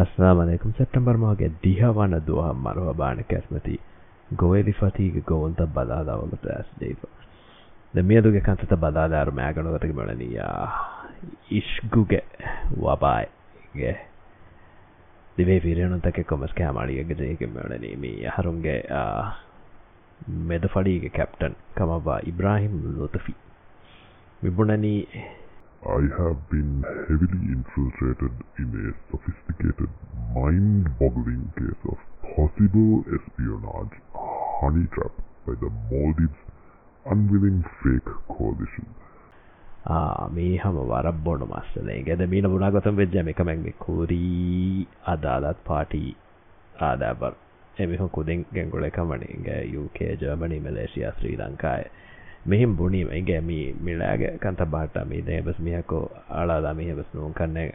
Assalamu alaikum. September maage dihawana duha marhaban kasmati goeli fatiga goonta badala walata asdeva de meeduge kantata badala ar maganota gemelaniya ishguge wabai ge deve virenonta ke commerce kamaliye ge de gemelani me harunge medafadige captain kamaba Ibrahim Lotfi vibunani I have been heavily infiltrated in a sophisticated, mind-boggling case of possible espionage honey trap by the Maldives' unwilling fake coalition. Me hama wara bono masalenge. The meena buna gotham with Jamaica magmi kuri adalat party adabar. Emi ho kuding gengole kamanenge UK, Germany, Malaysia, Sri Lanka. Mehim buni mege mi milaga kanta bata mi debas mihako alada mi hebas nun kanne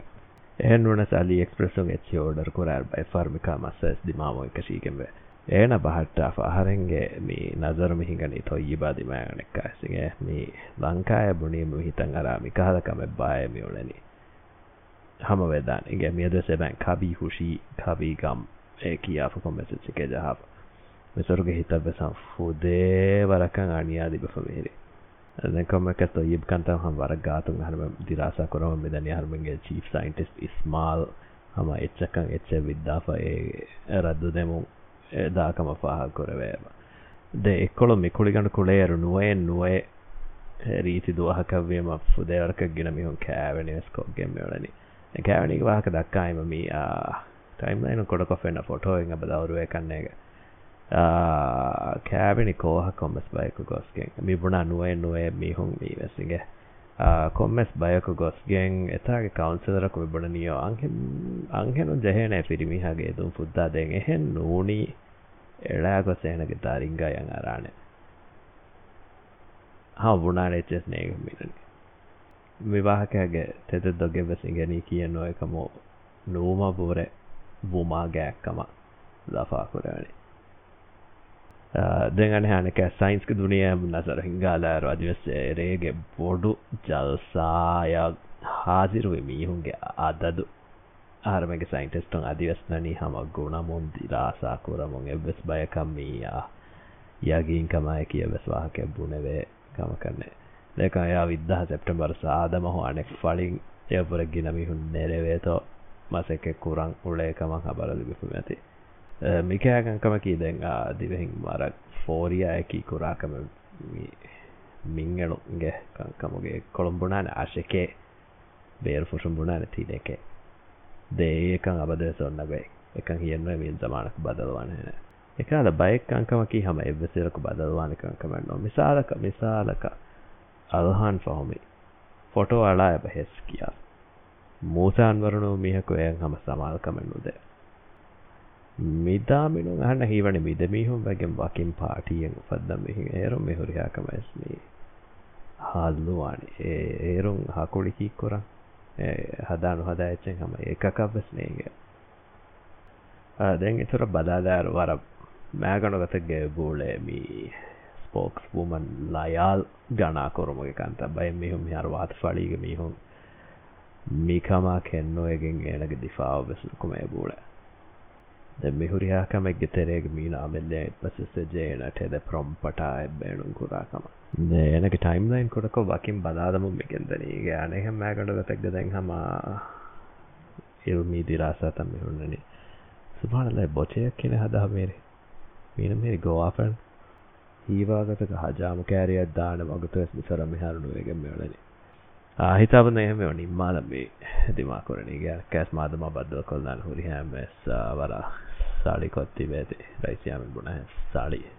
ehnuna sali express on h order korar by farmika masas dimamo ekashigeme ehna bahatta faharenge mi nazar mi hingani toyiba dimane kasinge mi lankaya buni mi hitan ara mi kahala kame bae mi oleni hama wedan inge mi adese bank kabi hushi kabi gam ekia for message ke jahab මෙසොරගේ හිතව සම්පූර්ණේ වරකන් අනියාදි බපමෙහෙරි දැන් කොමකට යබ් කන්තම් හම් වරක් ගාතුන් හරම දිරාසා කරොම මෙදනි හරමගේ chief scientist ඉස්මාල් හම එච්චකන් එච්ච විද්දාපා ඒ රද්දු දෙමු දාකම පහ කරවේම දැන් එකොළ මෙකොළි ගන්න කොළේරු නොයේ නොයේ රීති දුවහක වේම ෆුදේ වරක ගින මිහොන් කෑවෙනස් කොග්ගෙම් මෙවලනි කෑවෙනි වහක දක්කායිම මේ ටයිම්ලයින් කොඩක ෆෙන්න ෆොටෝ එංග බදවරුවේ කන්නේක කෑබෙනි කෝහ කොමස් බයක ගොස්ගෙන් මිබුණා නුවේ නුවේ මිහුන් මීවැසිගේ කොමස් බයක ගොස්ගෙන් එතාගේ කවුන්සලරක මිබුණ නියෝ අංහෙනු ජහේනෑ පිරිමිහාගේ දුම් පුද්දා දෙන් එහෙන් නූනී එළෑ ගොස් එහෙනගේ තාරිංගා යන් අරානේ හා වුණා රෙච්චස් නේග මිරනි විවාහකගේ තෙත දොගෙ වැසිගෙනී කිය නොයකමෝ නූම බෝරේ බුමාගෑක්කම ලෆා කොරවනේ dengan aneka science ke dunia nazar hingala rajwas rege bodu jalsa ya hazir wemi hunge adadu armege scientist ton adivasnani hama guna mon dilasa koramon ebbes bayakam miya yagin kamaya kiyes wahake buneve kamakanne leka ya vidda september saadama ho anek falin yepore ginami hun nereveto maseke kurang ule kama kabalalu bifumati මිකෑගංකම කීදැන් දිවහින් මරක් ෆෝරියයකි කුරාකම මිංගලුන්ගේ කංකමගේ කොළම්ඹුණාන ආශකේ බේර ෆුසුම්බුණාන තින එක දේකං අබද සොන්නබයි එකන් කියන්න මින් සමානක බදලවනන එකල bike අංකමකි හම එවසිරක බදලවානකංකමන්නවා මිසාලක අල්හන් ෆහොමි photo අලා එබ හෙස් කියා මූසාන්වරණු මිහකු එයන් හම සමාල්කමෙන්නුදේ මිදාමිනුන් අහන්න හීවන මිදමිහුම් වගෙන් වකින් පාටියෙන් උපද්දම් මෙහි ඒරුම් මෙහුරියාකම ඇස්මී හල්ලුවානි ඒරුම් හකුලිකි කොරන් හදානු හදා එච්චෙන් හම එකකවස් නේග දැන් ඒතර බදාදාර වර මෑගණගත ගෙබෝලේ මී ස්පොක්ස් වුමන් ලයල් ගණා කරමුගේ කන්ත බය මෙහුම් යාර වාත ෆලීග මෙහුම් මීකමා කෙන්නෝ එකෙන් එනගේ දිෆාව වෙසු කොමේ බෝලේ The Mihuriha Kamegi Tereg Mina Mele Passaja at the Prompata Benun Kurakama. Then a timeline Kurako Vakim Badadamu Mikendani, Ganeham Maganda Teganhama Ilmi Dirasata Mirunani. Subhanallah Boche Kinahada Miri. Mina Miri go off and he was at the Hajam carrier Dana Magatus Missara Miharuega Mirani. හිතාප නෑම නිම්මාල මේ දිමාකොරණග කෑස් මාදම බද්දව කොල්ලන් හුරිහෑම වර සාලි කොත්ති වැති රයිසියාමෙන් බුණහ සාලිය